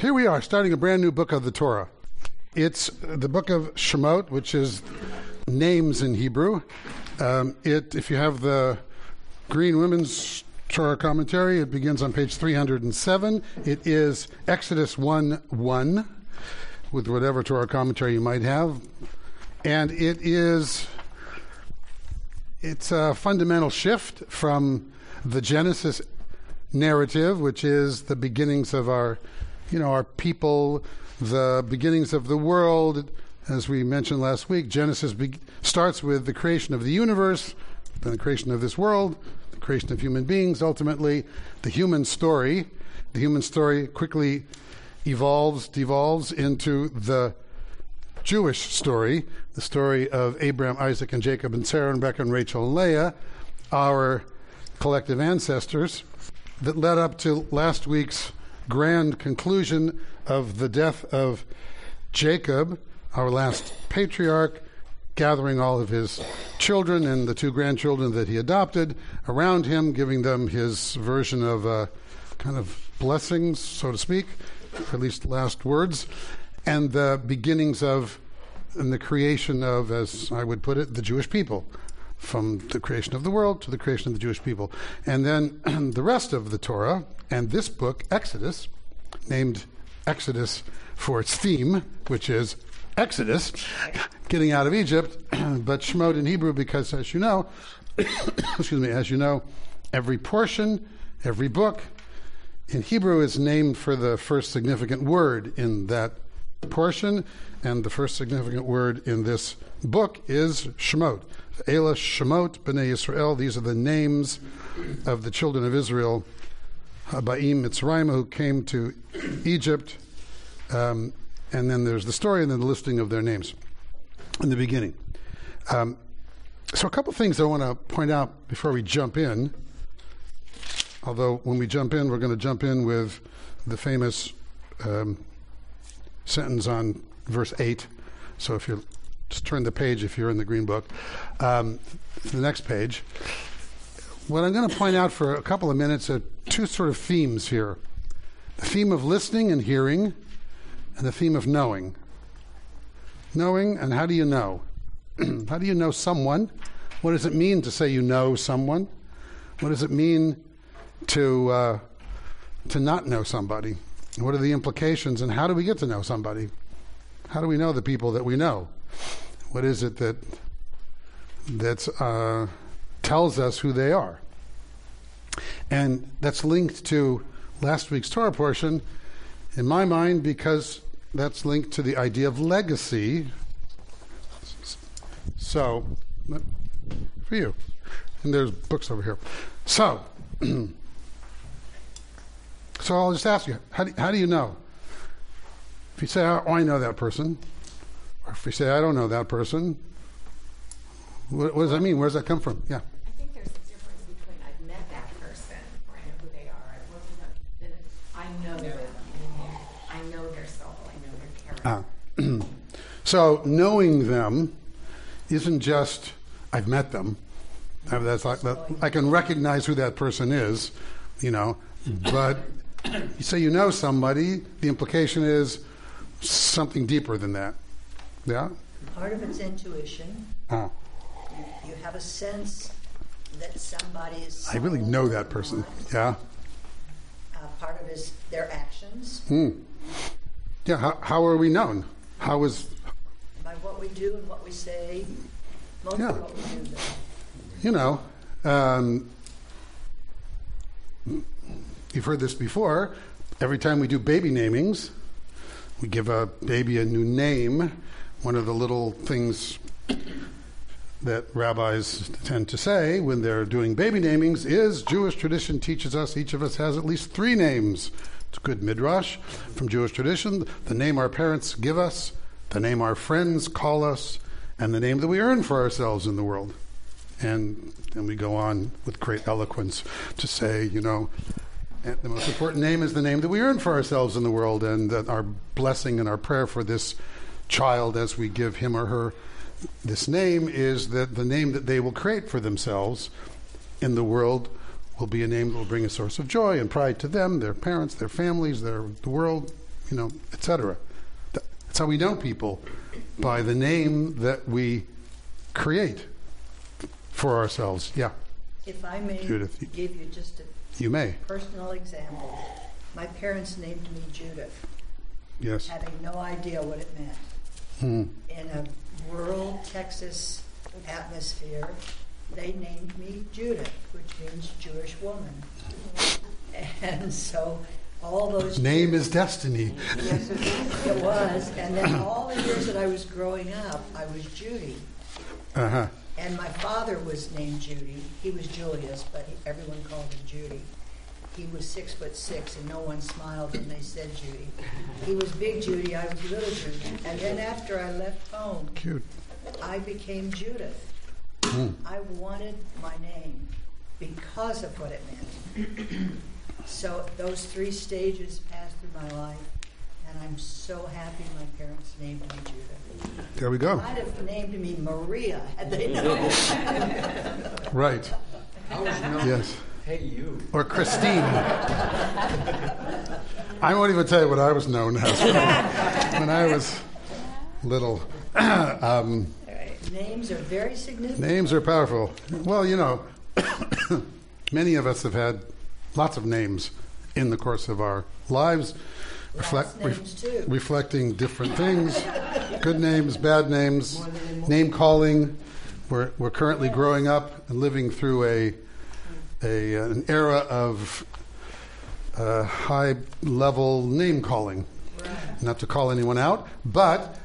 Here we are, starting a brand new book of the Torah. It's the book of Shemot, which is names in Hebrew. If you have the Green Women's Torah Commentary, it begins on page 307. It is Exodus 1:1, with whatever Torah commentary you might have. And it's a fundamental shift from the Genesis narrative, which is the beginnings of our people, the beginnings of the world. As we mentioned last week, Genesis starts with the creation of the universe, then the creation of this world, the creation of human beings, ultimately the human story. The human story quickly devolves into the Jewish story, the story of Abraham, Isaac, and Jacob, and Sarah, and Rebecca, and Rachel, and Leah, our collective ancestors, that led up to last week's grand conclusion of the death of Jacob, our last patriarch, gathering all of his children and the two grandchildren that he adopted around him, giving them his version of a kind of blessings, so to speak, or at least last words, and the beginnings of and the creation of, as I would put it, the Jewish people, from the creation of the world to the creation of the Jewish people. And then the rest of the Torah and this book, Exodus, named Exodus for its theme, which is Exodus, getting out of Egypt, but Shemot in Hebrew, because as you know, every portion, every book in Hebrew is named for the first significant word in that portion, and the first significant word in this book is Shemot. Ela Shemot B'nai Yisrael, these are the names of the children of Israel, Baim Mitzrayimah, who came to Egypt, and then there's the story and then the listing of their names in the beginning. So a couple things I want to point out before we jump in, although when we jump in, we're going to jump in with the famous sentence on verse 8. So if you just turn the page, if you're in the green book, to the next page. What I'm going to point out for a couple of minutes are two sort of themes here. The theme of listening and hearing, and the theme of knowing. Knowing, and how do you know? How do you know someone? What does it mean to say you know someone? What does it mean to not know somebody? What are the implications, and how do we get to know somebody? How do we know the people that we know? What is it that tells us who they are? And that's linked to last week's Torah portion, in my mind, because that's linked to the idea of legacy. So, for you. And there's books over here. So, so I'll just ask you, how do you know? If you say, oh, I know that person, or if you say, I don't know that person, what does that mean? Where does that come from? Yeah. I think there's a difference between I've met that person, or I know who they are, I've worked with them, and I know them. I know their soul, I know their character. So knowing them isn't just I've met them. That's like, I can recognize who that person is, but you say you know somebody, the implication is something deeper than that. Yeah? Part of it's intuition. Oh. You have a sense that somebody is... I really know that person. Yeah. Part of it is their actions. Mm. Yeah, how are we known? How is... By what we do and what we say. Most of what we do, though. You've heard this before. Every time we do baby namings, we give a baby a new name. One of the little things that rabbis tend to say when they're doing baby namings is, Jewish tradition teaches us each of us has at least three names. It's a good midrash from Jewish tradition. The name our parents give us, the name our friends call us, and the name that we earn for ourselves in the world. And then we go on with great eloquence to say, the most important name is the name that we earn for ourselves in the world, and that our blessing and our prayer for this child as we give him or her this name is that the name that they will create for themselves in the world will be a name that will bring a source of joy and pride to them, their parents, their families, the world, you know, etc. That's how we know people, by the name that we create for ourselves. Yeah. If I may, Judith, give you just a personal example. My parents named me Judith. Yes. Having no idea what it meant. In a rural Texas atmosphere, they named me Judith, which means Jewish woman. And so all those name years, is destiny. Yes, it was. And then all the years that I was growing up, I was Judy. Uh-huh. And my father was named Judy. He was Julius, but everyone called him Judy. He was 6'6", and no one smiled when they said Judy. He was big Judy, I was little Judy. And then after I left home, I became Judith. I wanted my name because of what it meant. So those three stages passed through my life, and I'm so happy my parents named me Judah. There we go. They might have named me Maria had they known. Right. How was known? Yes. Hey, you. Or Christine. I won't even tell you what I was known as when I was little. Names are very significant. Names are powerful. Well, you know, many of us have had lots of names in the course of our lives, reflecting different things. Good names, bad names, name calling. We're currently growing up and living through an era of high level name calling. Not to call anyone out, but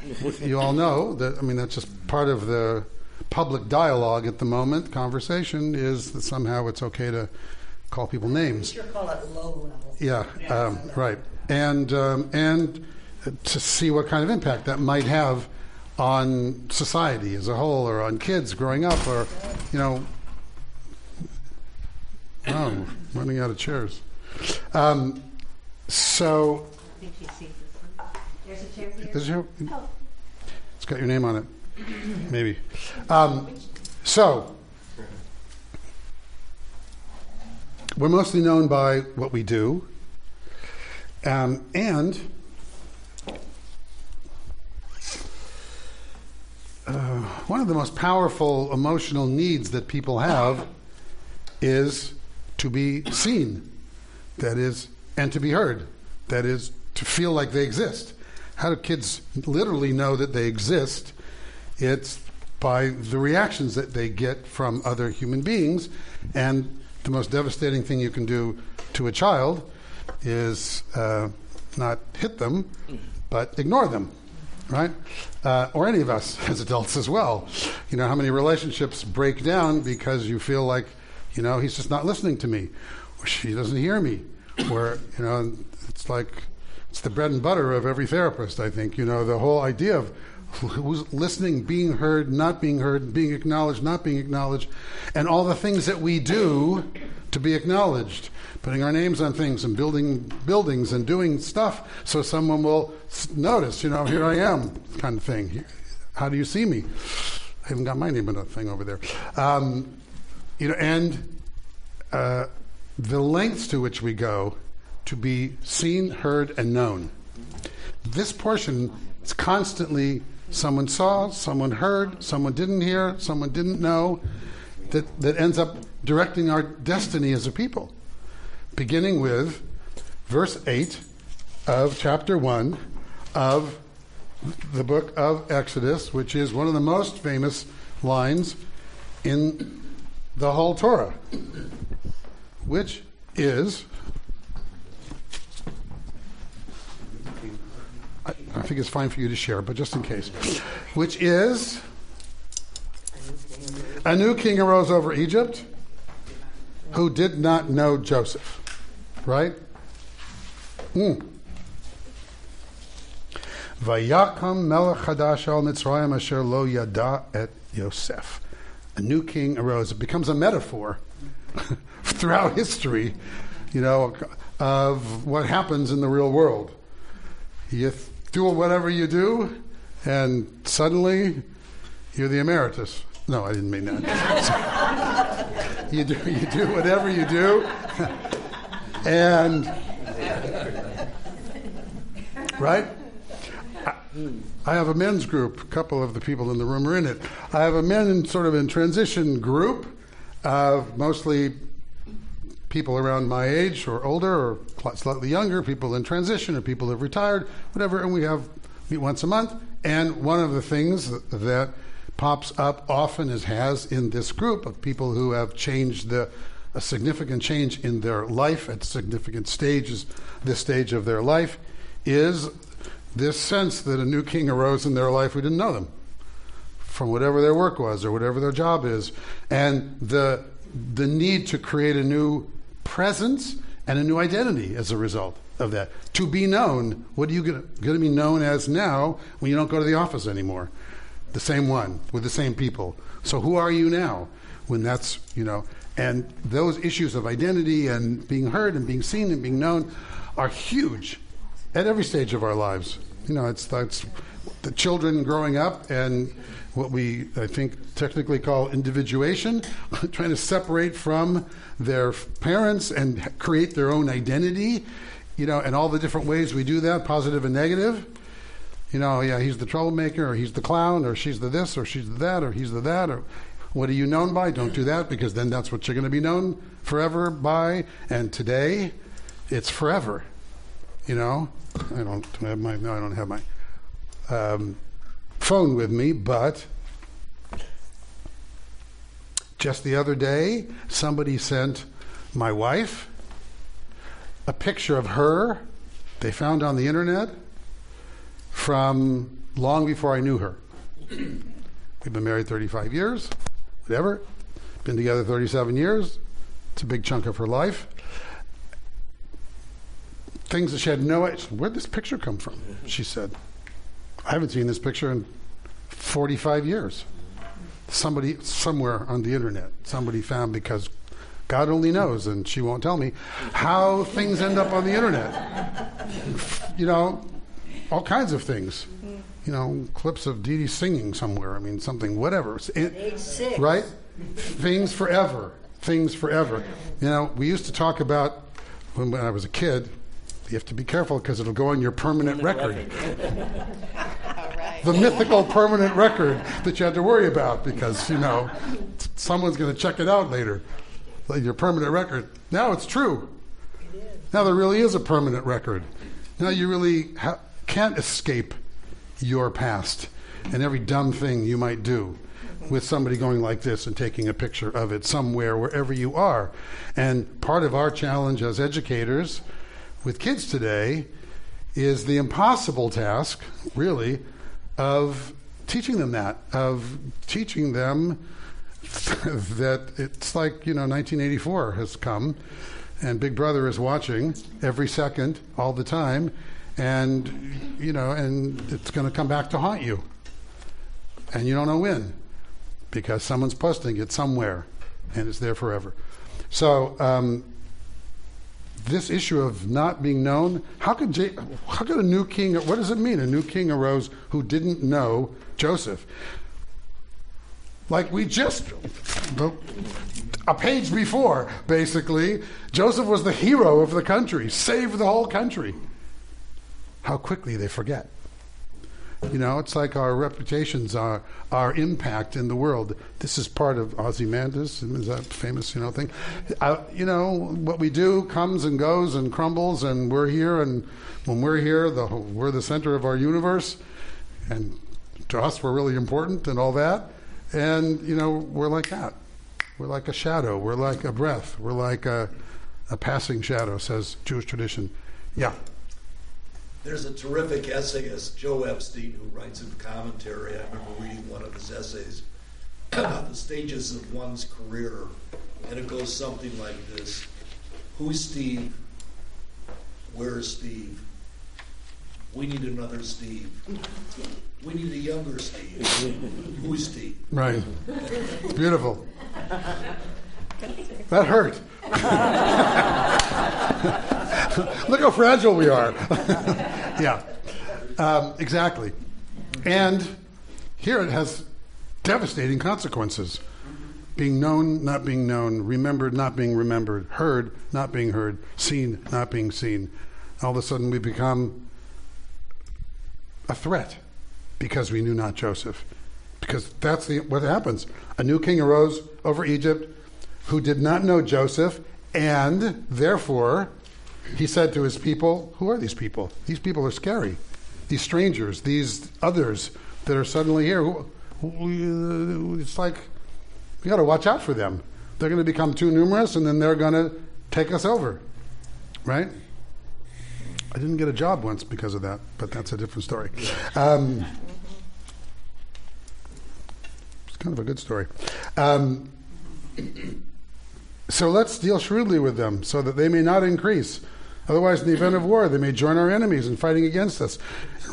you all know that, I mean, that's just part of the public dialogue at the moment. Conversation is that somehow it's okay to call people names. You call it low level. Yeah, right. And to see what kind of impact that might have on society as a whole, or on kids growing up, or, you know, oh, running out of chairs. So... I think she sees this one. There's a chair here. There's your, oh. It's got your name on it, maybe. So, we're mostly known by what we do, and one of the most powerful emotional needs that people have is to be seen, that is, and to be heard, that is, to feel like they exist. How do kids literally know that they exist? It's by the reactions that they get from other human beings. And the most devastating thing you can do to a child is not hit them, but ignore them, right? Or any of us as adults as well. You know, how many relationships break down because you feel like, you know, he's just not listening to me, or she doesn't hear me, or, you know, it's like, it's the bread and butter of every therapist, I think. You know, the whole idea of who's listening, being heard, not being heard, being acknowledged, not being acknowledged, and all the things that we do to be acknowledged, putting our names on things and building buildings and doing stuff so someone will notice, you know, here I am, kind of thing. How do you see me? I haven't got my name on that thing over there. You know, and the lengths to which we go to be seen, heard, and known. This portion is constantly someone saw, someone heard, someone didn't hear, someone didn't know, that ends up directing our destiny as a people. Beginning with verse 8 of chapter 1 of the book of Exodus, which is one of the most famous lines in the whole Torah, which is... I think it's fine for you to share, but just in case. Which is, a new king arose over Egypt who did not know Joseph. Right? Vayakam melech hadash al Mitzrayim asher lo yada et Yosef. A new king arose. It becomes a metaphor throughout history, you know, of what happens in the real world. You do whatever you do, and suddenly you're the emeritus. No, I didn't mean that. you do whatever you do, and right? I have a men's group. A couple of the people in the room are in it. I have a men sort of in transition group, mostly people around my age or older or slightly younger, people in transition or people who have retired, whatever, and we meet once a month. And one of the things that pops up often as in this group of people who have changed a significant change in their life at significant stages, this stage of their life, is this sense that a new king arose in their life who didn't know them, from whatever their work was or whatever their job is, and the need to create a new presence and a new identity as a result of that. To be known, what are you going to be known as now when you don't go to the office anymore? The same one, with the same people. So who are you now when that's, and those issues of identity and being heard and being seen and being known are huge at every stage of our lives. It's the children growing up and what we, I think, technically call individuation, trying to separate from their parents and create their own identity, and all the different ways we do that, positive and negative. He's the troublemaker, or he's the clown, or she's the this, or she's the that, or he's the that, or what are you known by? Don't do that, because then that's what you're going to be known forever by, and today, it's forever. I don't have my phone with me, but just the other day, somebody sent my wife a picture of her they found on the internet from long before I knew her. We've been married 35 years, whatever, been together 37 years. It's a big chunk of her life. Things that she had no idea. Where'd this picture come from? She said, I haven't seen this picture in 45 years. Somebody, somewhere on the internet, somebody found, because God only knows, and she won't tell me, how things end up on the internet. All kinds of things. Clips of Didi singing somewhere. Something, whatever. Right? Things forever. We used to talk about, when I was a kid, you have to be careful because it'll go on your permanent record. The mythical permanent record that you had to worry about because, someone's going to check it out later. Like your permanent record. Now it's true. It is. Now there really is a permanent record. Now you really can't escape your past and every dumb thing you might do with somebody going like this and taking a picture of it somewhere, wherever you are. And part of our challenge as educators with kids today is the impossible task, really, of teaching them that, of teaching them that it's like, 1984 has come and Big Brother is watching every second, all the time, and, and it's going to come back to haunt you. And you don't know when, because someone's posting it somewhere and it's there forever. So, this issue of not being known, how could a new king, what does it mean? A new king arose who didn't know Joseph. Like we just, a page before, basically, Joseph was the hero of the country, saved the whole country. How quickly they forget. It's like our reputations, our impact in the world. This is part of Ozymandias, is that famous, thing? What we do comes and goes and crumbles, and we're here, and when we're here, we're the center of our universe, and to us we're really important and all that, and, we're like that. We're like a shadow. We're like a breath. We're like a passing shadow, says Jewish tradition. Yeah. There's a terrific essayist, Joe Epstein, who writes in commentary. I remember reading one of his essays about the stages of one's career, and it goes something like this. Who's Steve? Where's Steve? We need another Steve. We need a younger Steve. Who's Steve? Right. It's beautiful. That hurt. Look how fragile we are. Yeah, exactly. And here it has devastating consequences. Being known, not being known, remembered, not being remembered, heard, not being heard, seen, not being seen. All of a sudden we become a threat because we knew not Joseph. Because that's what happens. A new king arose over Egypt who did not know Joseph, and therefore he said to his people, who are these people? These people are scary. These strangers, these others that are suddenly here, it's like we got to watch out for them. They're going to become too numerous, and then they're going to take us over, right? I didn't get a job once because of that, but that's a different story. It's kind of a good story. So let's deal shrewdly with them so that they may not increase. Otherwise, in the event of war, they may join our enemies in fighting against us.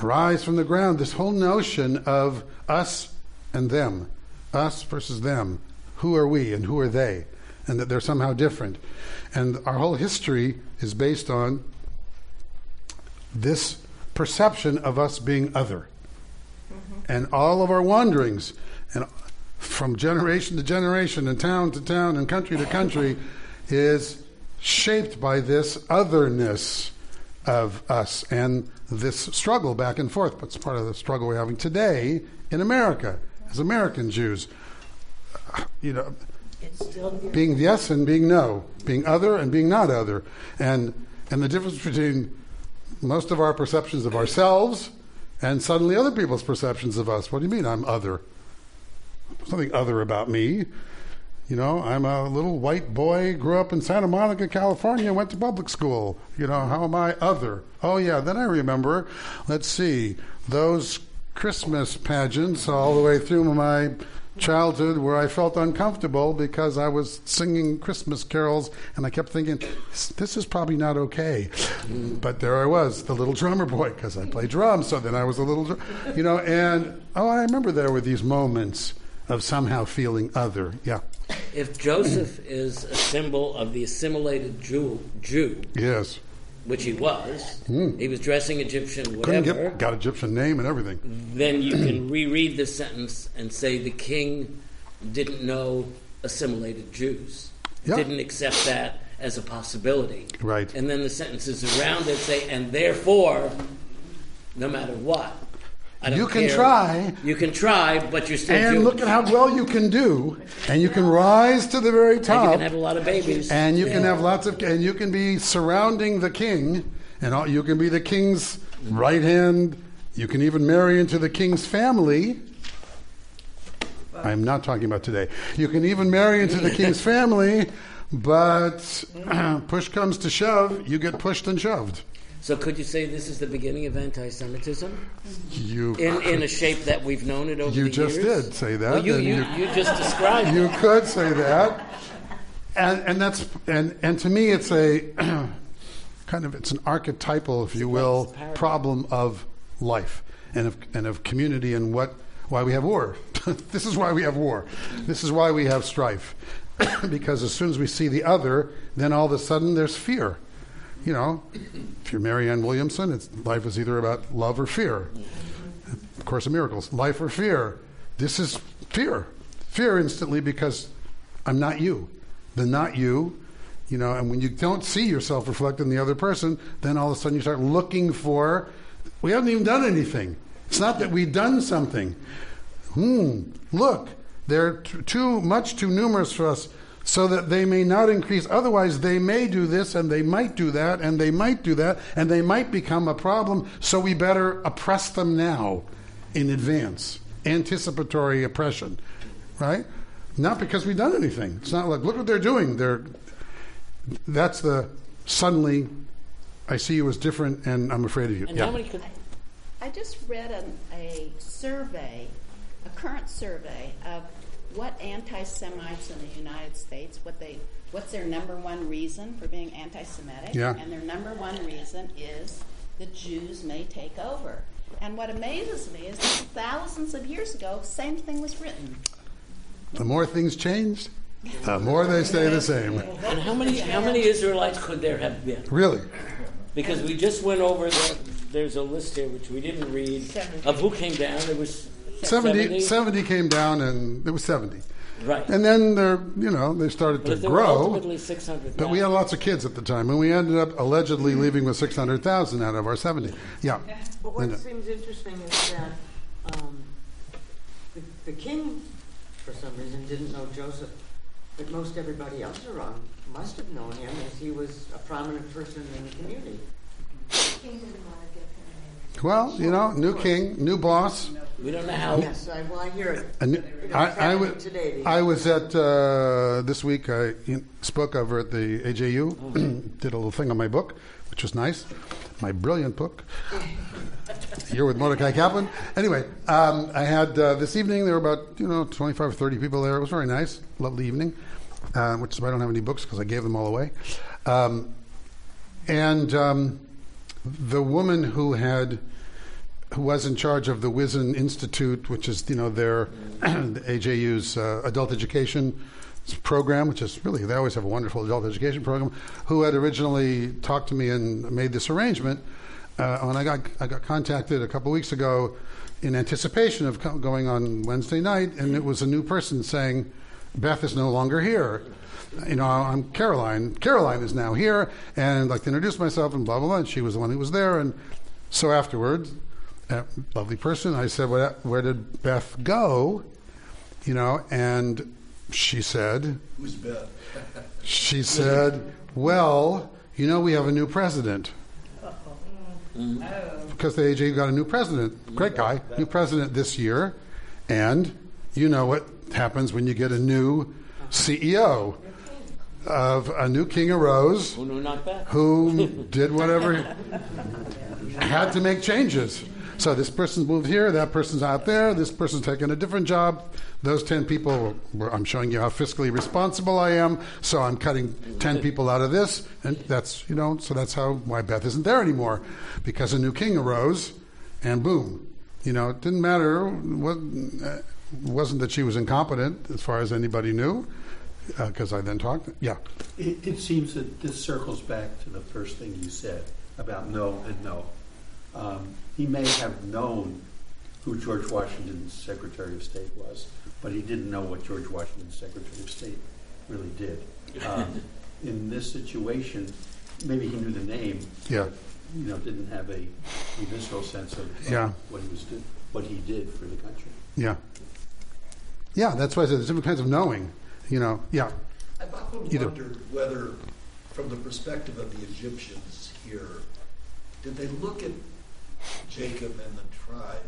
Rise from the ground. This whole notion of us and them, us versus them, who are we and who are they, and that they're somehow different. And our whole history is based on this perception of us being other. And all of our wanderings, and from generation to generation and town to town and country to country, is shaped by this otherness of us and this struggle back and forth. But it's part of the struggle we're having today in America as American Jews. You know, being yes and being no, being other and being not other, and the difference between most of our perceptions of ourselves and suddenly other people's perceptions of us. What do you mean I'm other? Something other about me. You know, I'm a little white boy, grew up in Santa Monica, California, went to public school. You know, how am I other? Oh yeah, then I remember, let's see, those Christmas pageants all the way through my childhood where I felt uncomfortable because I was singing Christmas carols and I kept thinking, this is probably not okay. But there I was, the little drummer boy, because I play drums, so then I was a little you know, and oh, I remember there were these moments of somehow feeling other. Yeah. If Joseph is a symbol of the assimilated Jew, yes, which he was, he was dressing Egyptian, whatever. Got Egyptian name and everything. Then you can reread this sentence and say the king didn't know assimilated Jews, didn't accept that as a possibility. Right. And then the sentences around it say, and therefore, no matter what, You can try, but you're still Jewish. And look at how well you can do, and you can rise to the very top. And you can have a lot of babies. And you can have lots of, and you can be surrounding the king, and all, you can be the king's right hand. You can even marry into the king's family. I'm not talking about today. You can even marry into the king's family, but push comes to shove, you get pushed and shoved. So could you say this is the beginning of anti-Semitism? In a shape that we've known it over the years? You just did say that. Well, you just described it. You could say that. And to me it's a kind of, it's an archetypal, if you will, problem of life and of community and why we have war. This is why we have war. This is why we have strife. Because as soon as we see the other, then all of a sudden there's fear. You know, if you're Marianne Williamson, life is either about love or fear. A Course in Miracles, life or fear. This is fear. Fear instantly because I'm not you. The not you, you know, and when you don't see yourself reflected in the other person, then all of a sudden you start looking for, we haven't even done anything. It's not that we've done something. Look, they're too numerous for us, so that they may not increase. Otherwise, they may do this, and they might do that, and they might do that, and they might become a problem, so we better oppress them now in advance. Anticipatory oppression, right? Not because we've done anything. It's not like, look what they're doing. That's the suddenly, I see you as different, and I'm afraid of you. And I just read a survey, a current survey of what anti-Semites in the United States, what's their number one reason for being anti-Semitic? Yeah. And their number one reason is the Jews may take over. And what amazes me is that thousands of years ago, same thing was written. The more things changed, the more they stay the same. And how many Israelites could there have been? Really? Because we just went over, there's a list here which we didn't read, of who came down. There was 70 came down, and it was 70. Right. And then they started to grow. Ultimately 600,000. But we had lots of kids at the time, and we ended up allegedly leaving with 600,000 out of our 70. Yeah. But what seems interesting is that the king, for some reason, didn't know Joseph, but most everybody else around must have known him, as he was a prominent person in the community. The king didn't want to give him name. Well, new king, new boss. We don't know how. Yes, well, I hear it. I was at, this week, I spoke over at the AJU, did a little thing on my book, which was nice. My brilliant book. Here with Mordecai Kaplan. Anyway, I had this evening, there were about 25 or 30 people there. It was very nice, lovely evening, which is why I don't have any books, because I gave them all away. The woman who was in charge of the WISN Institute, which is their the AJU's adult education program, which is really, they always have a wonderful adult education program, who had originally talked to me and made this arrangement. When I got contacted a couple weeks ago in anticipation of going on Wednesday night, and it was a new person saying, Beth is no longer here. I'm Caroline. Caroline is now here, and I'd like to introduce myself and blah, blah, blah. And she was the one who was there. And so afterwards, lovely person, I said, where did Beth go? And she said, who's Beth? She said, well, we have a new president. Because the AJU got a new president, great guy, new president this year, and you know what happens when you get a new CEO of a new king arose who did whatever, had to make changes. So this person moved here, that person's out there, this person's taking a different job. Those 10 people, I'm showing you how fiscally responsible I am, so I'm cutting 10 people out of this, and that's, so that's why Beth isn't there anymore, because a new king arose, and boom. It didn't matter, it wasn't that she was incompetent, as far as anybody knew, because I then talked, yeah. It seems that this circles back to the first thing you said about no and no. He may have known who George Washington's Secretary of State was, but he didn't know what George Washington's Secretary of State really did. In this situation, maybe he knew the name, but, didn't have a visceral sense of what he did for the country. Yeah. Yeah, that's why I said there's different kinds of knowing, I've often wondered whether, from the perspective of the Egyptians here, did they look at Jacob and the tribe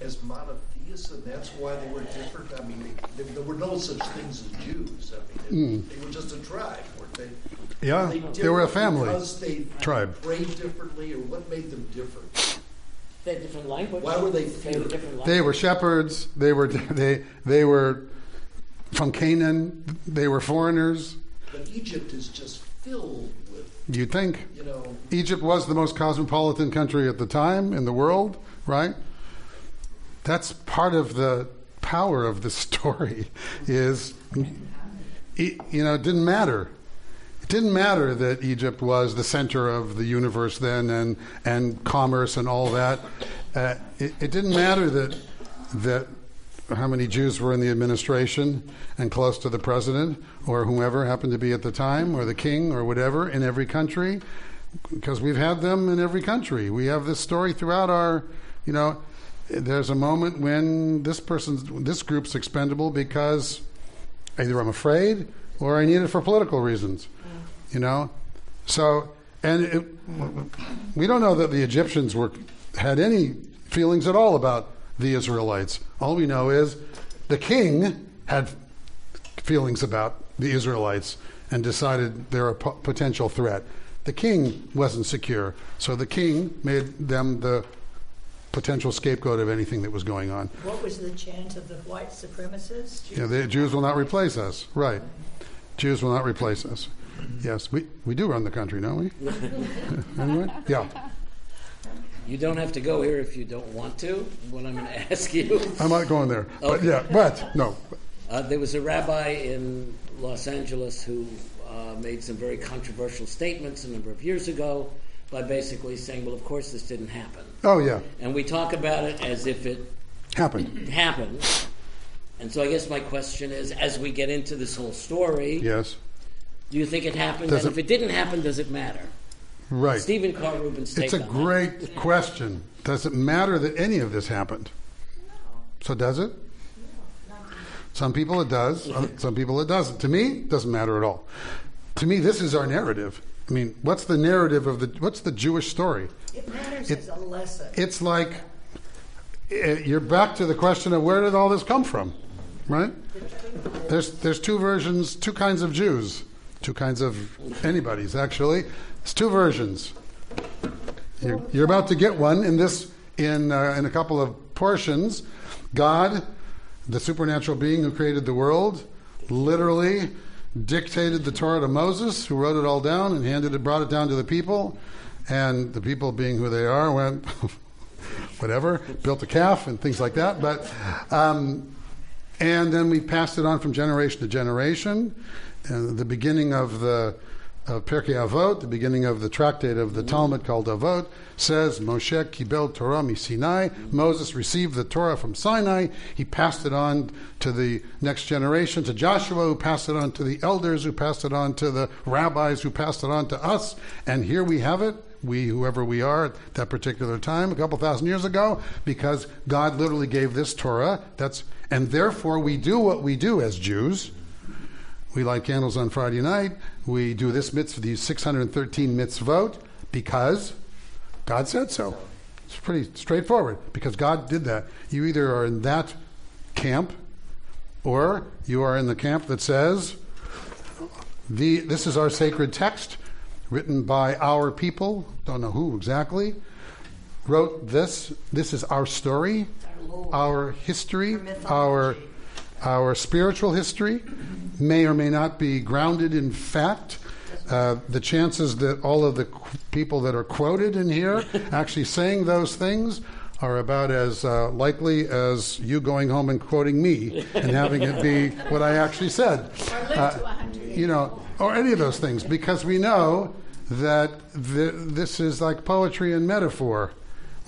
as monotheists, and that's why they were different? I mean, there were no such things as Jews. I mean, they were just a tribe, weren't they? Yeah, they were a family. Because they prayed differently, or what made them different? They had different language. Why were they different? They were shepherds. They were from Canaan. They were foreigners. But Egypt is just filled with. You'd think. Egypt was the most cosmopolitan country at the time in the world, right? That's part of the power of the story is, it didn't matter. It didn't matter that Egypt was the center of the universe then and commerce and all that. It didn't matter that how many Jews were in the administration and close to the president or whomever happened to be at the time or the king or whatever in every country, because we've had them in every country. We have this story throughout our, there's a moment when this group's expendable because either I'm afraid or I need it for political reasons, So, and we don't know that the Egyptians had any feelings at all about the Israelites. All we know is the king had feelings about the Israelites and decided they're a potential threat. The king wasn't secure, so the king made them the potential scapegoat of anything that was going on. What was the chant of the white supremacists? Jews? The Jews will not replace us. Right. Jews will not replace us. Yes, we do run the country, don't we? Anyway? Yeah. You don't have to go here if you don't want to, what I'm going to ask you. I'm not going there. Okay. But yeah, but no. There was a rabbi in Los Angeles who made some very controversial statements a number of years ago by basically saying, well, of course this didn't happen. Oh, yeah. And we talk about it as if it happened. And so I guess my question is, as we get into this whole story, yes, do you think it happened? And if it didn't happen, does it matter? Right. Stephen Carr Rubin's take on it. It's a great question. Does it matter that any of this happened? No. So does it? No. Some people it does. Some people it doesn't. To me, it doesn't matter at all. To me, this is our narrative. I mean, what's the narrative of the, what's the Jewish story? It matters as a lesson. It's like, you're back to the question of where did all this come from, right? There's two versions, two kinds of Jews, two kinds of anybody's, actually. It's two versions. You're about to get one in this, in a couple of portions. God, the supernatural being who created the world, literally dictated the Torah to Moses, who wrote it all down and brought it down to the people, and the people, being who they are, went whatever, built a calf and things like that. But and then we passed it on from generation to generation, and the beginning of the Pirkei Avot, the beginning of the tractate of the Talmud called Avot, says Moshe Kibel Torah Misinai. Moses received the Torah from Sinai. He passed it on to the next generation, to Joshua, who passed it on to the elders, who passed it on to the rabbis, who passed it on to us. And here we have it, we, whoever we are at that particular time, a couple thousand years ago, because God literally gave this Torah. And therefore we do what we do as Jews. We light candles on Friday night. We do this mitzvah, these 613 mitzvot, because God said so. It's pretty straightforward, because God did that. You either are in that camp, or you are in the camp that says, this is our sacred text, written by our people, don't know who exactly, wrote this. This is our story, our history, our spiritual history, may or may not be grounded in fact. The chances that all of the people that are quoted in here actually saying those things are about as likely as you going home and quoting me and having it be what I actually said. You know, or any of those things, because we know that this is like poetry and metaphor,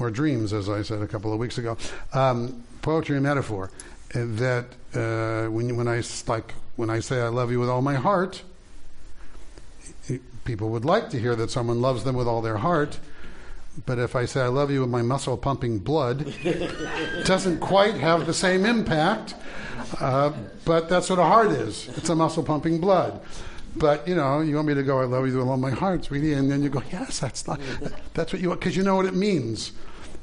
or dreams, as I said a couple of weeks ago. Poetry and metaphor. That when I say I love you with all my heart, people would like to hear that someone loves them with all their heart. But if I say I love you with my muscle pumping blood, it doesn't quite have the same impact. But that's what a heart is. It's a muscle pumping blood. But, you know, you want me to go, I love you with all my heart, sweetie, and then you go, yes, that's what you want, because you know what it means.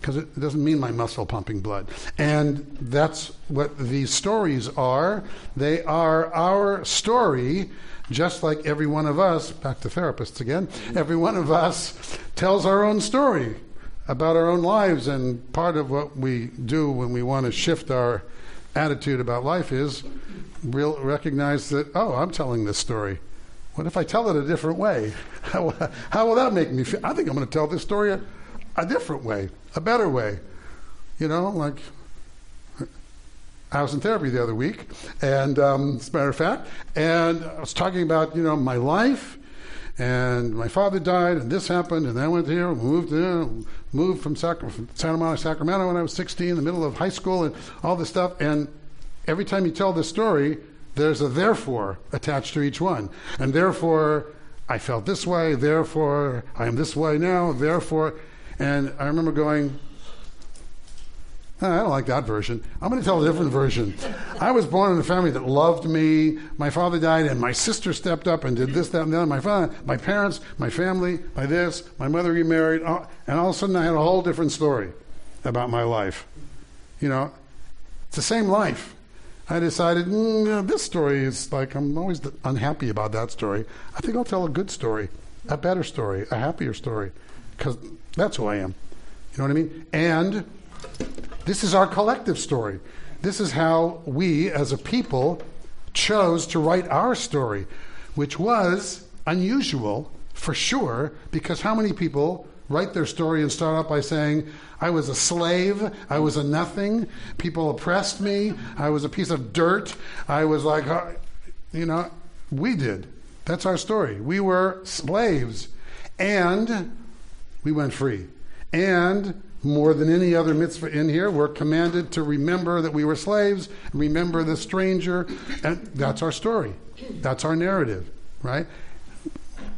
Because it doesn't mean my muscle pumping blood. And that's what these stories are. They are our story, just like every one of us, back to therapists again, every one of us tells our own story about our own lives. And part of what we do when we want to shift our attitude about life is we'll recognize that, oh, I'm telling this story. What if I tell it a different way? How will that make me feel? I think I'm going to tell this story a different way, a better way. You know, like, I was in therapy the other week, and as a matter of fact, and I was talking about, you know, my life, and my father died, and this happened, and I went here, and moved from Santa Monica, Sacramento, when I was 16, in the middle of high school, and all this stuff. And every time you tell this story, there's a therefore attached to each one. And therefore, I felt this way, therefore, I am this way now, therefore. And I remember going, oh, I don't like that version. I'm going to tell a different version. I was born in a family that loved me. My father died, and my sister stepped up and did this, that, and the other. My father, my parents, my family, my this, my mother remarried. And all of a sudden, I had a whole different story about my life. You know, it's the same life. I decided, this story is like, I'm always unhappy about that story. I think I'll tell a good story, a better story, a happier story. Because that's who I am. You know what I mean? And this is our collective story. This is how we, as a people, chose to write our story, which was unusual, for sure, because how many people write their story and start out by saying, I was a slave, I was a nothing, people oppressed me, I was a piece of dirt, I was like, you know, we did. That's our story. We were slaves. And we went free, and more than any other mitzvah in here, we're commanded to remember that we were slaves, remember the stranger, and that's our story. That's our narrative, right?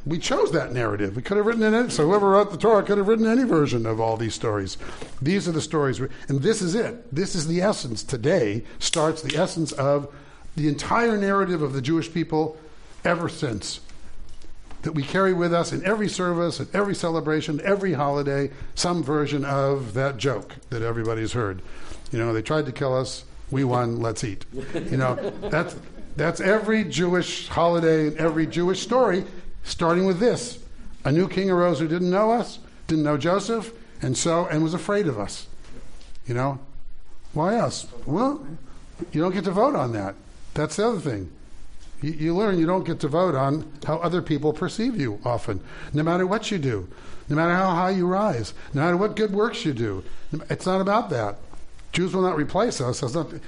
We chose that narrative. We could have written it, so whoever wrote the Torah could have written any version of all these stories. These are the stories, and this is it. This is the essence. Today starts the essence of the entire narrative of the Jewish people ever since, that we carry with us in every service, at every celebration, every holiday, some version of that joke that everybody's heard. You know, they tried to kill us, we won, let's eat. You know, that's every Jewish holiday and every Jewish story, starting with this. A new king arose who didn't know us, didn't know Joseph, and was afraid of us. You know, why us? Well, you don't get to vote on that. That's the other thing. You learn you don't get to vote on how other people perceive you often, no matter what you do, no matter how high you rise, no matter what good works you do. It's not about that. Jews will not replace us.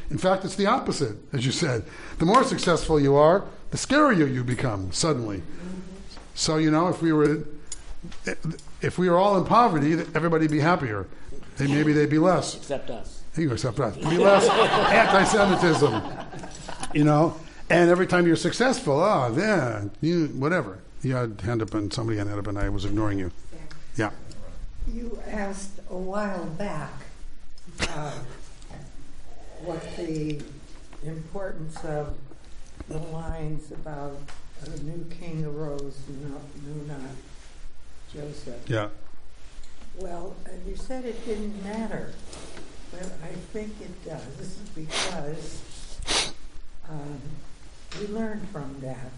In fact, it's the opposite, as you said. The more successful you are, the scarier you become suddenly. So, you know, if we were all in poverty, everybody would be happier. Maybe they'd be less. Except us. Except us. Be less anti-Semitism, you know. And every time you're successful, whatever. You end up in, somebody ended up and I was ignoring you. Yeah. You asked a while back what the importance of the lines about a new king arose, knew not Joseph. Yeah. Well, you said it didn't matter, but I think it does because we learned from that,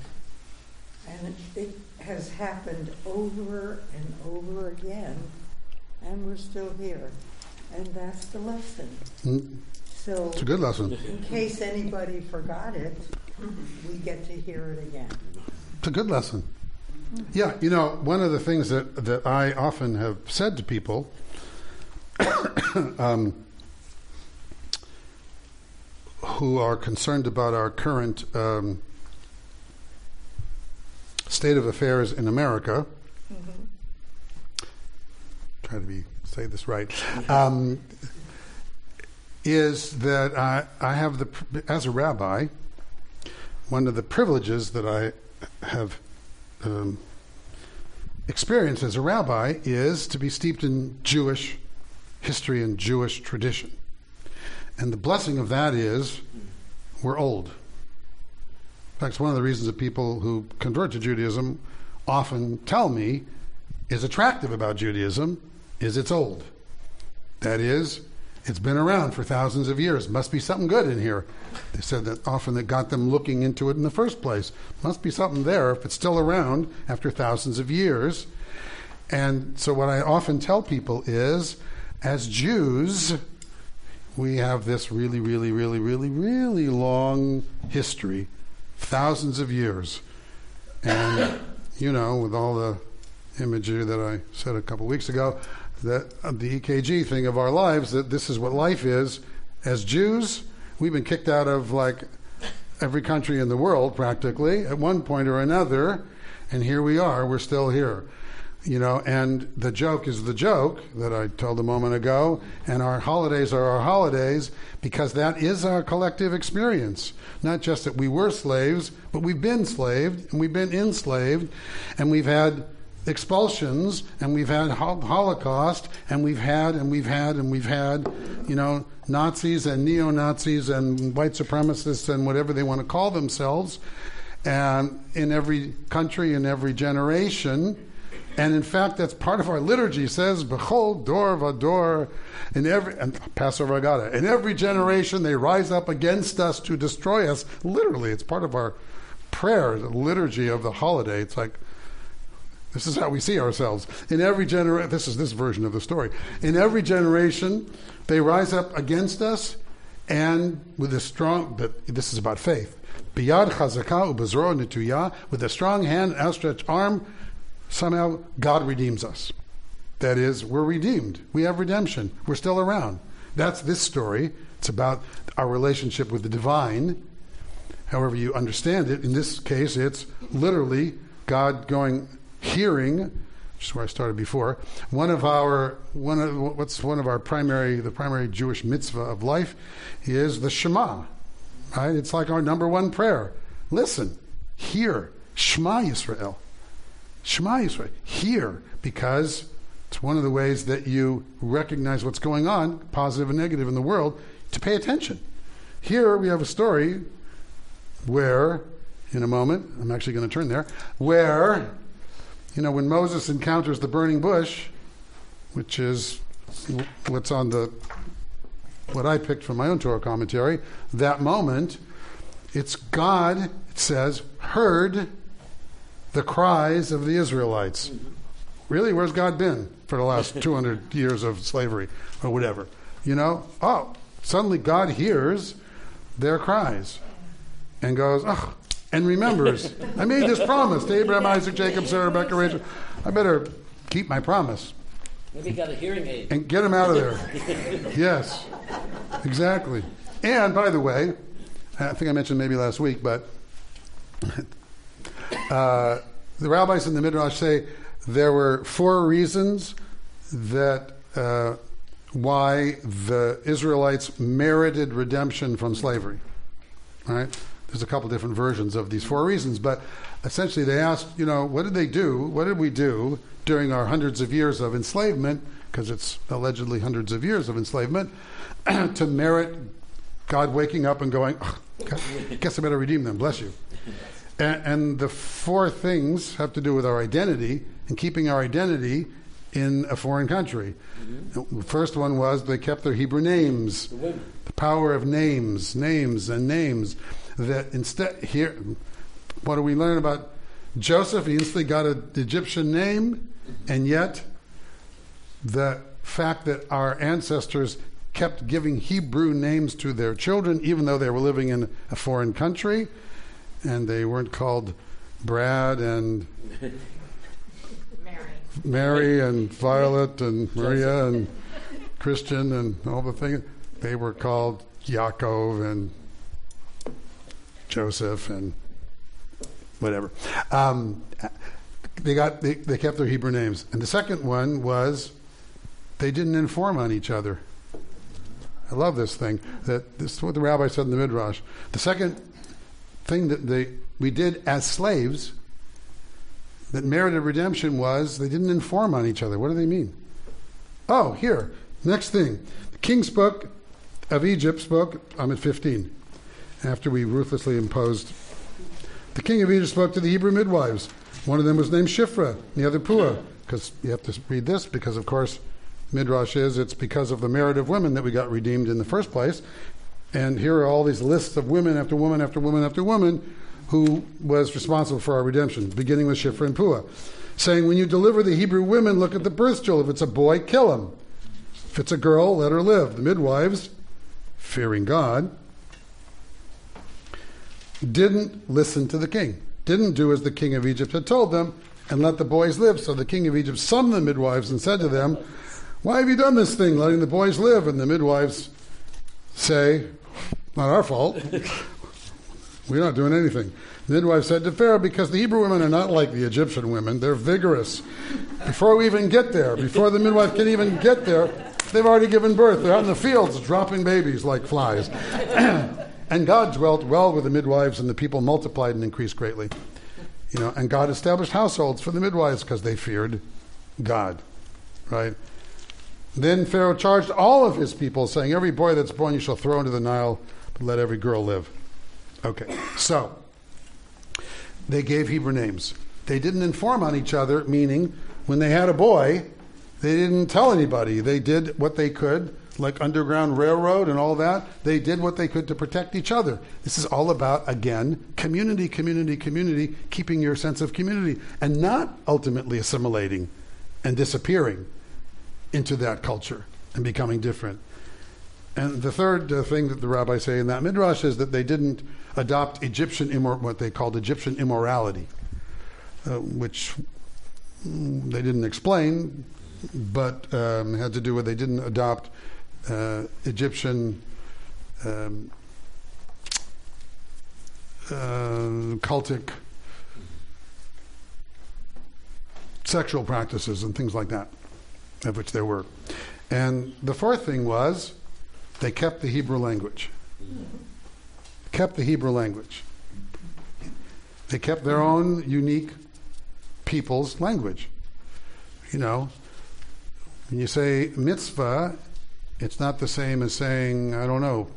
and it has happened over and over again, and we're still here, and that's the lesson. So it's a good lesson. In case anybody forgot it, we get to hear it again. It's a good lesson. Yeah, you know, one of the things that I often have said to people, who are concerned about our current state of affairs in America, try to say this right, is that I have as a rabbi, one of the privileges that I have experienced as a rabbi is to be steeped in Jewish history and Jewish tradition. And the blessing of that is we're old. In fact, it's one of the reasons that people who convert to Judaism often tell me is attractive about Judaism is it's old. That is, it's been around for thousands of years. Must be something good in here. They said that often that got them looking into it in the first place. Must be something there if it's still around after thousands of years. And so what I often tell people is, as Jews, we have this really, really, really, really, really long history, thousands of years. And, you know, with all the imagery that I said a couple weeks ago, that the EKG thing of our lives, that this is what life is. As Jews, we've been kicked out of, like, every country in the world, practically, at one point or another, and here we are, we're still here. You know, and the joke is the joke that I told a moment ago, and our holidays are our holidays because that is our collective experience. Not just that we were slaves, but we've been slaved, and we've been enslaved, and we've had expulsions, and we've had Holocaust, and we've had, you know, Nazis and neo-Nazis and white supremacists and whatever they want to call themselves, and in every country, in every generation. And in fact, that's part of our liturgy. Says, "Bechol dor vador," and Passover Agada. In every generation, they rise up against us to destroy us. Literally, it's part of our prayer, the liturgy of the holiday. It's like this is how we see ourselves. In every generation, this is this version of the story. In every generation, they rise up against us, and with a strong. But this is about faith. Biyad chazakah ubezro netuya. With a strong hand, outstretched arm. Somehow God redeems us. That is, we're redeemed. We have redemption. We're still around. That's this story. It's about our relationship with the divine, however you understand it. In this case, it's literally God hearing which is where I started before, the primary Jewish mitzvah of life is the Shema. Right? It's like our number one prayer. Listen, hear, Shema Yisrael. Shema Yisrael, hear, because it's one of the ways that you recognize what's going on, positive and negative in the world, to pay attention. Here we have a story where, in a moment, I'm actually going to turn there, where, you know, when Moses encounters the burning bush, which is what's on the, what I picked from my own Torah commentary, that moment, it's God, it says, heard the cries of the Israelites. Really? Where's God been for the last 200 years of slavery or whatever? You know? Oh, suddenly God hears their cries and goes, oh, and remembers, I made this promise to Abraham, Isaac, Jacob, Sarah, Rebecca, Rachel. I better keep my promise. Maybe got a hearing aid. And get him out of there. Yes, exactly. And by the way, I think I mentioned maybe last week, but the rabbis in the Midrash say there were four reasons that why the Israelites merited redemption from slavery. All right? There's a couple different versions of these four reasons, but essentially they asked, you know, what did they do? What did we do during our hundreds of years of enslavement, because it's allegedly hundreds of years of enslavement, to merit God waking up and going, oh, guess I better redeem them, bless you. And the four things have to do with our identity and keeping our identity in a foreign country. Mm-hmm. The first one was they kept their Hebrew names, the power of names, names and names. That instead, here, what do we learn about Joseph? He instantly got an Egyptian name, and yet the fact that our ancestors kept giving Hebrew names to their children, even though they were living in a foreign country, and they weren't called Brad and Mary and Violet and Maria and Christian and all the things. They were called Yaakov and Joseph and whatever. They kept their Hebrew names. And the second one was they didn't inform on each other. I love this thing. This is what the rabbi said in the Midrash. The second thing that we did as slaves that merited redemption was they didn't inform on each other. What do they mean? Oh, here. Next thing. The king spoke of Egypt, I'm at 15. After we ruthlessly imposed. The king of Egypt spoke to the Hebrew midwives. One of them was named Shifra, the other Puah. Because you have to read this because, of course, Midrash is, it's because of the merit of women that we got redeemed in the first place. And here are all these lists of women after woman after woman after woman who was responsible for our redemption, beginning with Shifra and Puah, saying, when you deliver the Hebrew women, look at the birth stool. If it's a boy, kill him. If it's a girl, let her live. The midwives, fearing God, didn't listen to the king, didn't do as the king of Egypt had told them, and let the boys live. So the king of Egypt summoned the midwives and said to them, why have you done this thing, letting the boys live? And the midwives say, not our fault. We're not doing anything. The midwives said to Pharaoh, because the Hebrew women are not like the Egyptian women. They're vigorous. Before we even get there, before the midwife can even get there, they've already given birth. They're out in the fields dropping babies like flies. And God dwelt well with the midwives, and the people multiplied and increased greatly. You know, and God established households for the midwives because they feared God, right? Then Pharaoh charged all of his people, saying, every boy that's born you shall throw into the Nile, but let every girl live. Okay, so they gave Hebrew names. They didn't inform on each other, meaning when they had a boy, they didn't tell anybody. They did what they could, like Underground Railroad and all that. They did what they could to protect each other. This is all about, again, community, community, community, keeping your sense of community and not ultimately assimilating and disappearing into that culture and becoming different. And the third thing that the rabbis say in that Midrash is that they didn't adopt what they called Egyptian immorality, which they didn't explain, but had to do with they didn't adopt Egyptian cultic sexual practices and things like that, of which there were. And the fourth thing was they kept the Hebrew language. Kept the Hebrew language. They kept their own unique people's language. You know, when you say mitzvah, it's not the same as saying, I don't know,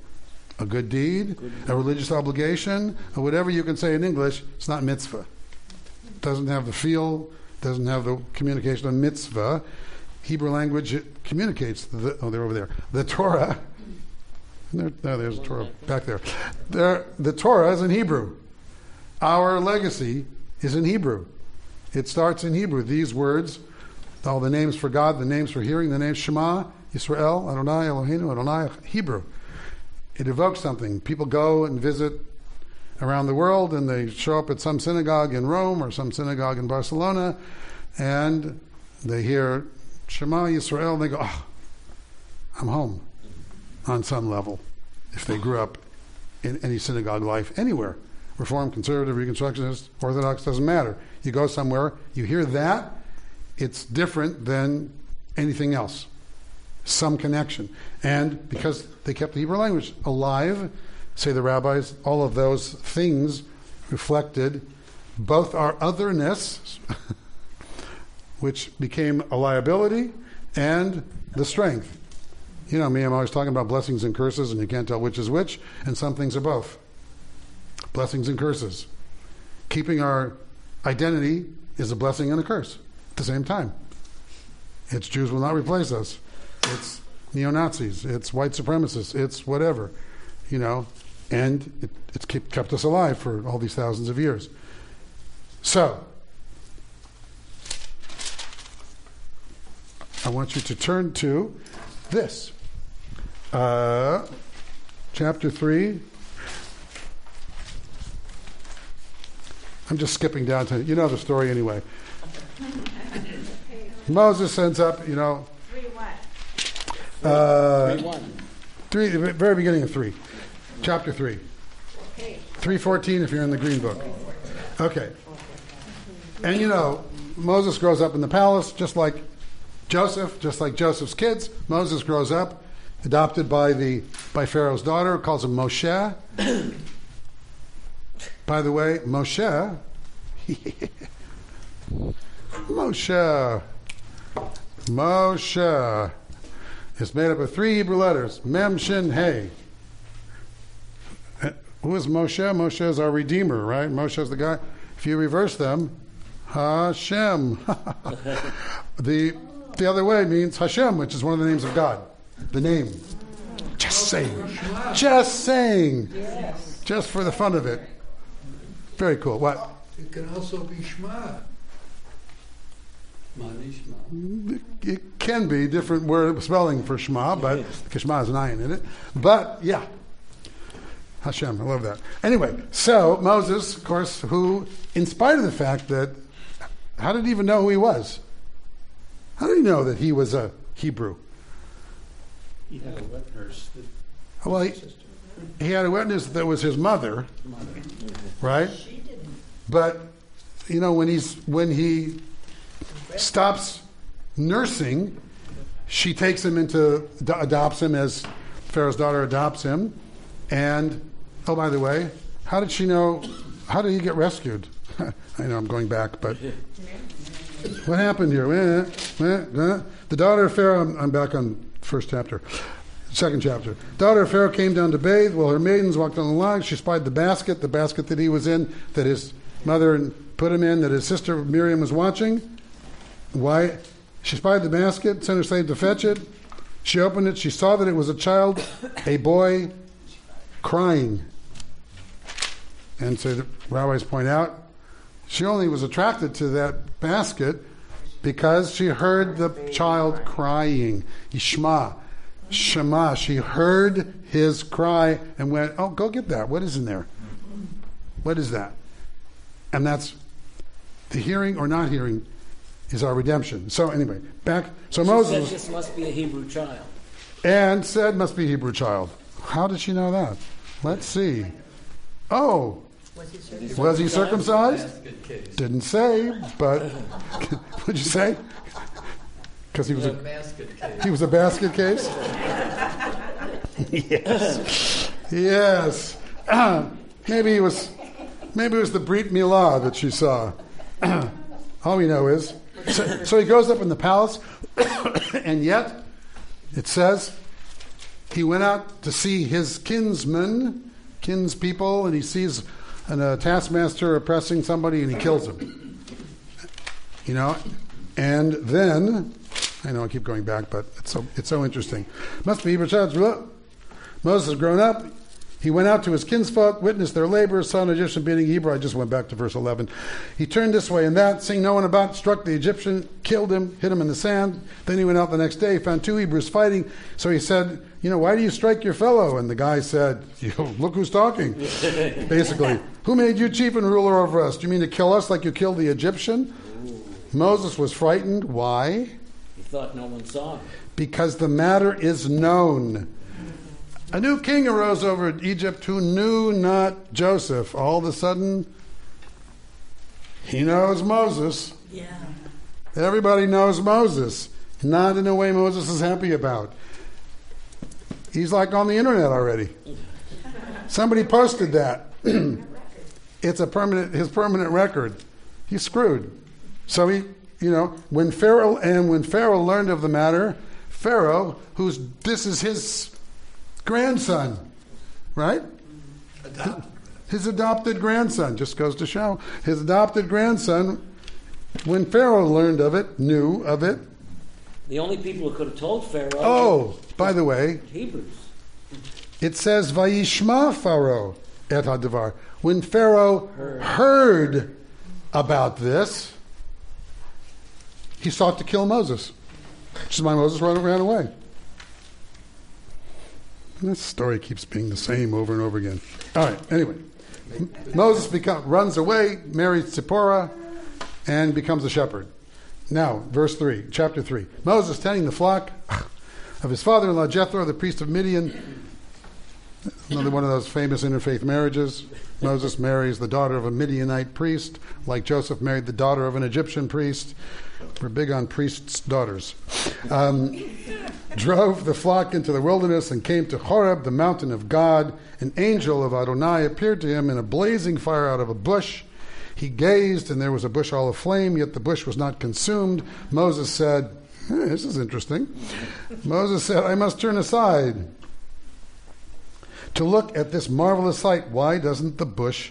a good deed, a religious obligation, or whatever you can say in English. It's not mitzvah. It doesn't have the feel, doesn't have the communication of mitzvah. Hebrew language communicates the, oh, they're over there. The Torah, there's a Torah back there. The Torah is in Hebrew. Our legacy is in Hebrew. It starts in Hebrew. These words, all the names for God, the names for hearing, the name Shema Yisrael, Adonai, Eloheinu, Adonai, Hebrew. It evokes something. People go and visit around the world, and they show up at some synagogue in Rome or some synagogue in Barcelona, and they hear Shema Yisrael, and they go, oh, I'm home on some level, if they grew up in any synagogue life anywhere. Reformed, conservative, Reconstructionist, Orthodox, doesn't matter. You go somewhere, you hear that, it's different than anything else. Some connection. And because they kept the Hebrew language alive, say the rabbis, all of those things reflected both our otherness, which became a liability, and the strength. You know me, I'm always talking about blessings and curses, and you can't tell which is which, and some things are both. Blessings and curses. Keeping our identity is a blessing and a curse at the same time. It's Jews will not replace us. It's neo-Nazis, it's white supremacists, it's whatever, you know, and it's kept us alive for all these thousands of years. So, I want you to turn to this. Chapter 3. I'm just skipping down to, you know the story anyway. Moses ends up, you know, three, very beginning of 3, chapter 3, 3:14 if you're in the Green Book. Okay. And you know, Moses grows up in the palace, just like Joseph's kids. Moses grows up, adopted by Pharaoh's daughter, calls him Moshe. By the way, Moshe, Moshe. It's made up of 3 Hebrew letters, Mem, Shin, Hey. Who is Moshe? Moshe is our Redeemer, right? Moshe is the guy. If you reverse them, Hashem. The other way means Hashem, which is one of the names of God. The name. Just saying. Just saying. Yes. Just for the fun of it. Very cool. What? It can also be Shema. It can be different word spelling for Shema, but Shema has an iron in it. But yeah, Hashem, I love that. Anyway, so Moses, of course, who, in spite of the fact that, how did he even know who he was? How did he know that he was a Hebrew? He had a wet nurse. Well, he had a wet nurse that was his mother, right? She didn't. But you know when he stops nursing, she takes him into, adopts him as Pharaoh's daughter adopts him. And, oh, by the way, how did she know, how did he get rescued? I know I'm going back, but what happened here? The daughter of Pharaoh, I'm back on second chapter. Daughter of Pharaoh came down to bathe while her maidens walked on the log. She spied the basket that he was in, that his mother put him in, that his sister Miriam was watching. Why? She spied the basket, sent her slave to fetch it. She opened it. She saw that it was a child, a boy, crying. And so the rabbis point out, she only was attracted to that basket because she heard the child crying. Yishma, Shema. She heard his cry and went, oh, go get that. What is in there? What is that? And that's the hearing or not hearing is our redemption. So anyway, back. So Moses said, this must be a Hebrew child. And said, must be a Hebrew child. How did she know that? Let's see. Oh, Was he circumcised? That's a good case. Didn't say, but what'd you say? Because he was a basket case. Yes. Maybe it was the Brit Milah that she saw. All we know is so he goes up in the palace, and yet it says he went out to see his kinspeople, and he sees a taskmaster oppressing somebody, and he kills him. You know, and then I know I keep going back, but it's so interesting. Must be Moses has grown up. He went out to his kinsfolk, witnessed their labor, saw an Egyptian beating Hebrew. I just went back to verse 11. He turned this way and that, seeing no one about, struck the Egyptian, killed him, hit him in the sand. Then he went out the next day, found two Hebrews fighting. So he said, why do you strike your fellow? And the guy said, look who's talking. Basically, who made you chief and ruler over us? Do you mean to kill us like you killed the Egyptian? Ooh. Moses was frightened. Why? He thought no one saw him. Because the matter is known. A new king arose over Egypt who knew not Joseph. All of a sudden, he knows Moses. Yeah. Everybody knows Moses. Not in a way Moses is happy about. He's like on the internet already. Somebody posted that. It's his permanent record. He's screwed. So he, when Pharaoh learned of the matter, Pharaoh, this is his grandson, right? His adopted grandson, just goes to show. His adopted grandson, when Pharaoh learned of it, knew of it. The only people who could have told Pharaoh. Oh, by the way, Hebrews. It says, "Vayishma Pharaoh et hadavar." When Pharaoh heard about this, he sought to kill Moses. Which is why Moses ran away. This story keeps being the same over and over again. All right, anyway. Moses runs away, marries Zipporah, and becomes a shepherd. Now, verse 3, chapter 3. Moses, tending the flock of his father-in-law Jethro, the priest of Midian. Another one of those famous interfaith marriages. Moses marries the daughter of a Midianite priest, like Joseph married the daughter of an Egyptian priest. We're big on priests' daughters. Drove the flock into the wilderness and came to Horeb, the mountain of God. An angel of Adonai appeared to him in a blazing fire out of a bush. He gazed, and there was a bush all aflame, yet the bush was not consumed. Moses said, this is interesting. Moses said, I must turn aside to look at this marvelous sight. Why doesn't the bush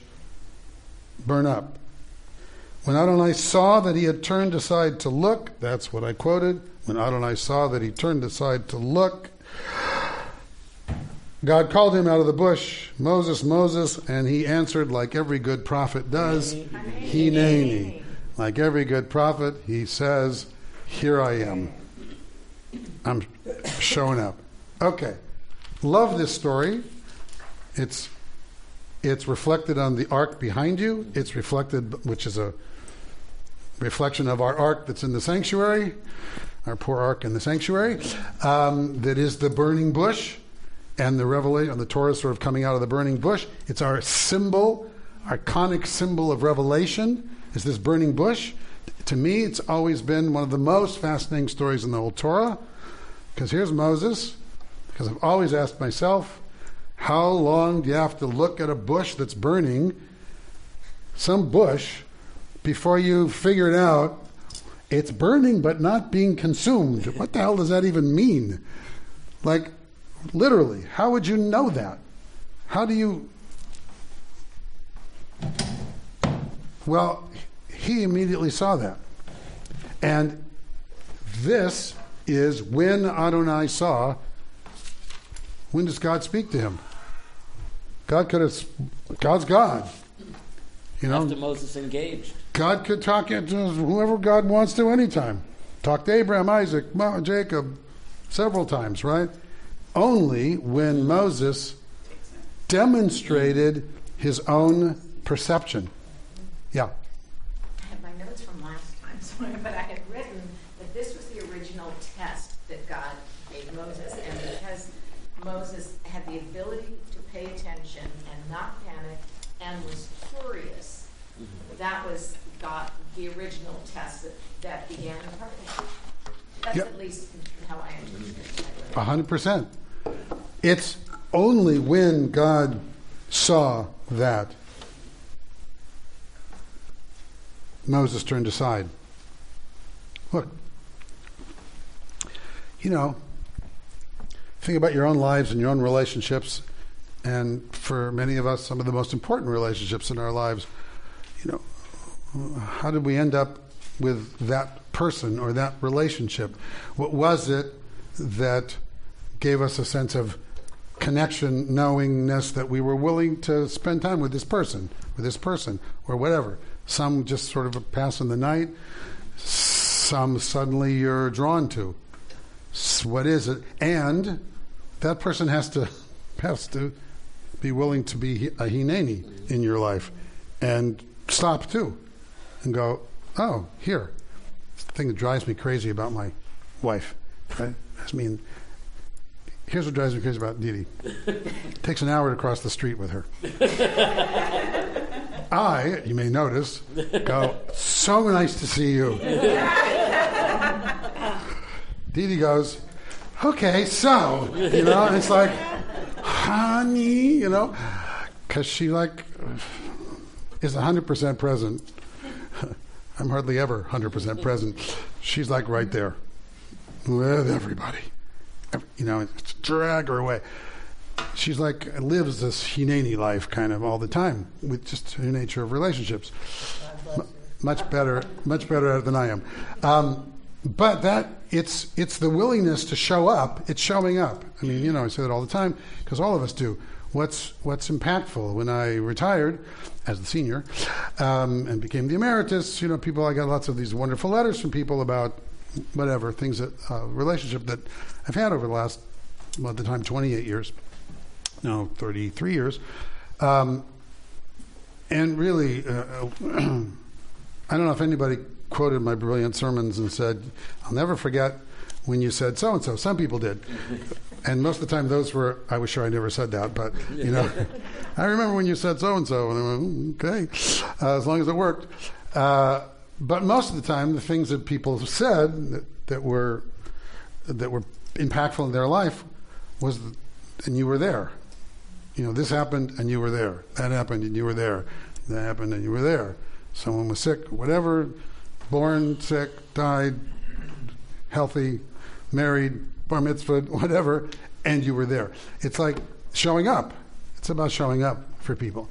burn up? When Adonai saw that he had turned aside to look, that's what I quoted. When Adonai saw that he turned aside to look, God called him out of the bush, Moses, Moses, and he answered like every good prophet does, Hineni. Like every good prophet, he says, here I am. I'm showing up. Okay. Love this story. It's reflected on the ark behind you. It's reflected, which is a reflection of our ark that's in the sanctuary, our poor ark in the sanctuary, that is the burning bush, and the revelation, the Torah sort of coming out of the burning bush. It's our symbol, iconic symbol of revelation, is this burning bush. To me, it's always been one of the most fascinating stories in the whole Torah, because here's Moses, because I've always asked myself, how long do you have to look at a bush that's burning, some bush, before you figure it out? It's burning but not being consumed. What the hell does that even mean? Like, literally, how would you know that? How do you... Well, he immediately saw that. And this is when Adonai saw. When does God speak to him? God's God. After Moses engaged. God could talk to whoever God wants to anytime. Talk to Abraham, Isaac, Jacob, several times, right? Only when Moses demonstrated his own perception. Yeah. I have my notes from last time, sorry, but I had written that this was the original test that God gave Moses, and because Moses had the ability to pay attention and not panic and was curious. That was the original test that began the partnership. That's at least how I understand it. 100%. It's only when God saw that Moses turned aside. Look, think about your own lives and your own relationships, and for many of us, some of the most important relationships in our lives. How did we end up with that person or that relationship? What was it that gave us a sense of connection, knowingness, that we were willing to spend time with this person, or whatever? Some just sort of pass in the night. Some suddenly you're drawn to. What is it? And that person has to be willing to be a hineni in your life, and stop too, and go, oh, here. It's the thing that drives me crazy about my wife. Right? Here's what drives me crazy about Didi. It takes an hour to cross the street with her. You may notice, go, so nice to see you. Didi goes, okay, so, and it's like, honey, because she is 100% present. I'm hardly ever 100% present. She's right there with everybody. Drag her away. She's lives this hineni life kind of all the time, with just the nature of relationships. Much better at it than I am. But that it's the willingness to show up. It's showing up. I say that all the time because all of us do. What's impactful? When I retired as the senior and became the emeritus, people, I got lots of these wonderful letters from people about whatever things that relationship that I've had over the last, well, at the time 28 years, now 33 years, and really, I don't know if anybody quoted my brilliant sermons and said, I'll never forget when you said so-and-so. Some people did. And most of the time those were, I was sure I never said that, but, I remember when you said so-and-so, and I went, okay, as long as it worked. But most of the time, the things that people said that were impactful in their life was, and you were there. This happened, and you were there. That happened, and you were there. That happened, and you were there. Someone was sick, whatever, born sick, died, healthy, married, bar mitzvah, whatever, and you were there. It's like showing up. It's about showing up for people.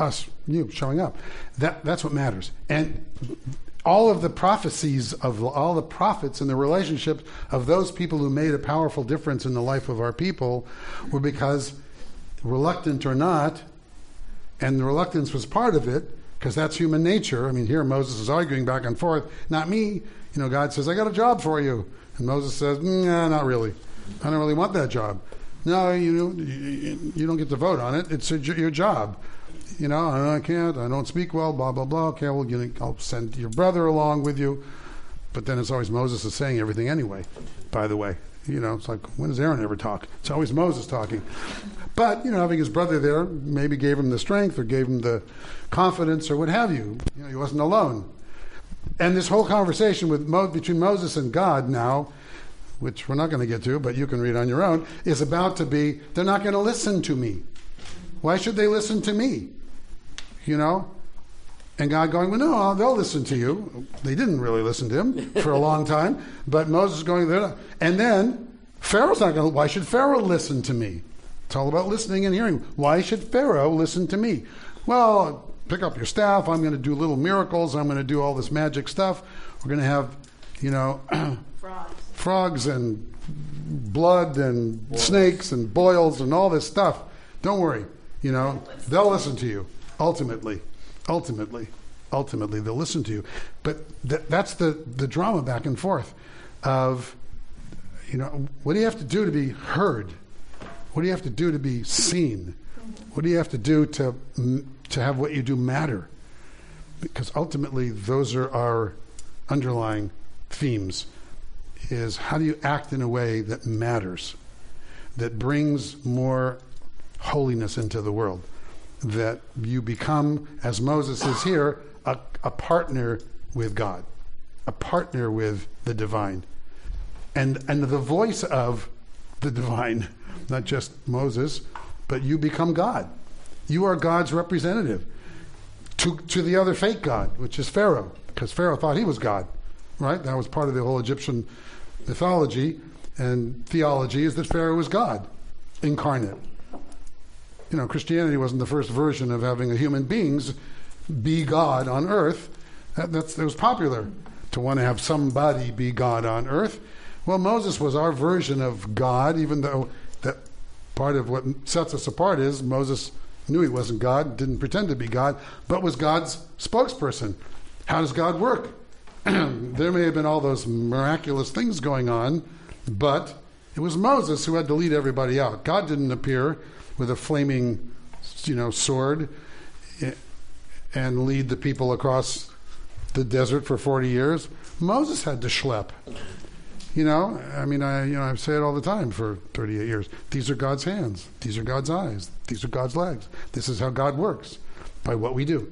Us, you, showing up. That's what matters. And all of the prophecies of all the prophets and the relationships of those people who made a powerful difference in the life of our people were because, reluctant or not, and the reluctance was part of it, because that's human nature. Here Moses is arguing back and forth. Not me. God says, I got a job for you. And Moses says, nah, not really. I don't really want that job. No, you don't get to vote on it. It's your job. I don't speak well, blah, blah, blah. Okay, well, I'll send your brother along with you. But then it's always Moses is saying everything anyway, by the way. It's like, when does Aaron ever talk? It's always Moses talking. But, having his brother there maybe gave him the strength or gave him the confidence or what have you. He wasn't alone. And this whole conversation between Moses and God now, which we're not going to get to, but you can read on your own, is about to be, they're not going to listen to me. Why should they listen to me? And God going, well, no, they'll listen to you. They didn't really listen to him for a long time. But Moses going, they're not. And then Pharaoh's not going to, why should Pharaoh listen to me? It's all about listening and hearing. Why should Pharaoh listen to me? Well, pick up your staff. I'm going to do little miracles. I'm going to do all this magic stuff. We're going to have, frogs and blood and snakes and boils and all this stuff. Don't worry, they'll listen to you. Ultimately, they'll listen to you. But that's the drama back and forth of, what do you have to do to be heard? What do you have to do to be seen? What do you have to do to have what you do matter? Because ultimately, those are our underlying themes, is how do you act in a way that matters, that brings more holiness into the world, that you become, as Moses is here, a partner with God, a partner with the divine, and the voice of the divine, not just Moses, but you become God. You are God's representative to the other fake god, which is Pharaoh, because Pharaoh thought he was God, right? That was part of the whole Egyptian mythology and theology, is that Pharaoh was God incarnate. You know, Christianity wasn't the first version of having a human beings be God on earth. It was popular to want to have somebody be God on earth. Well, Moses was our version of God, even though that part of what sets us apart is Moses knew he wasn't God, didn't pretend to be God, but was God's spokesperson. How does God work? There may have been all those miraculous things going on, but it was Moses who had to lead everybody out. God didn't appear with a flaming, sword and lead the people across the desert for 40 years. Moses had to schlep. I say it all the time for 38 years. These are God's hands. These are God's eyes. These are God's legs. This is how God works, by what we do.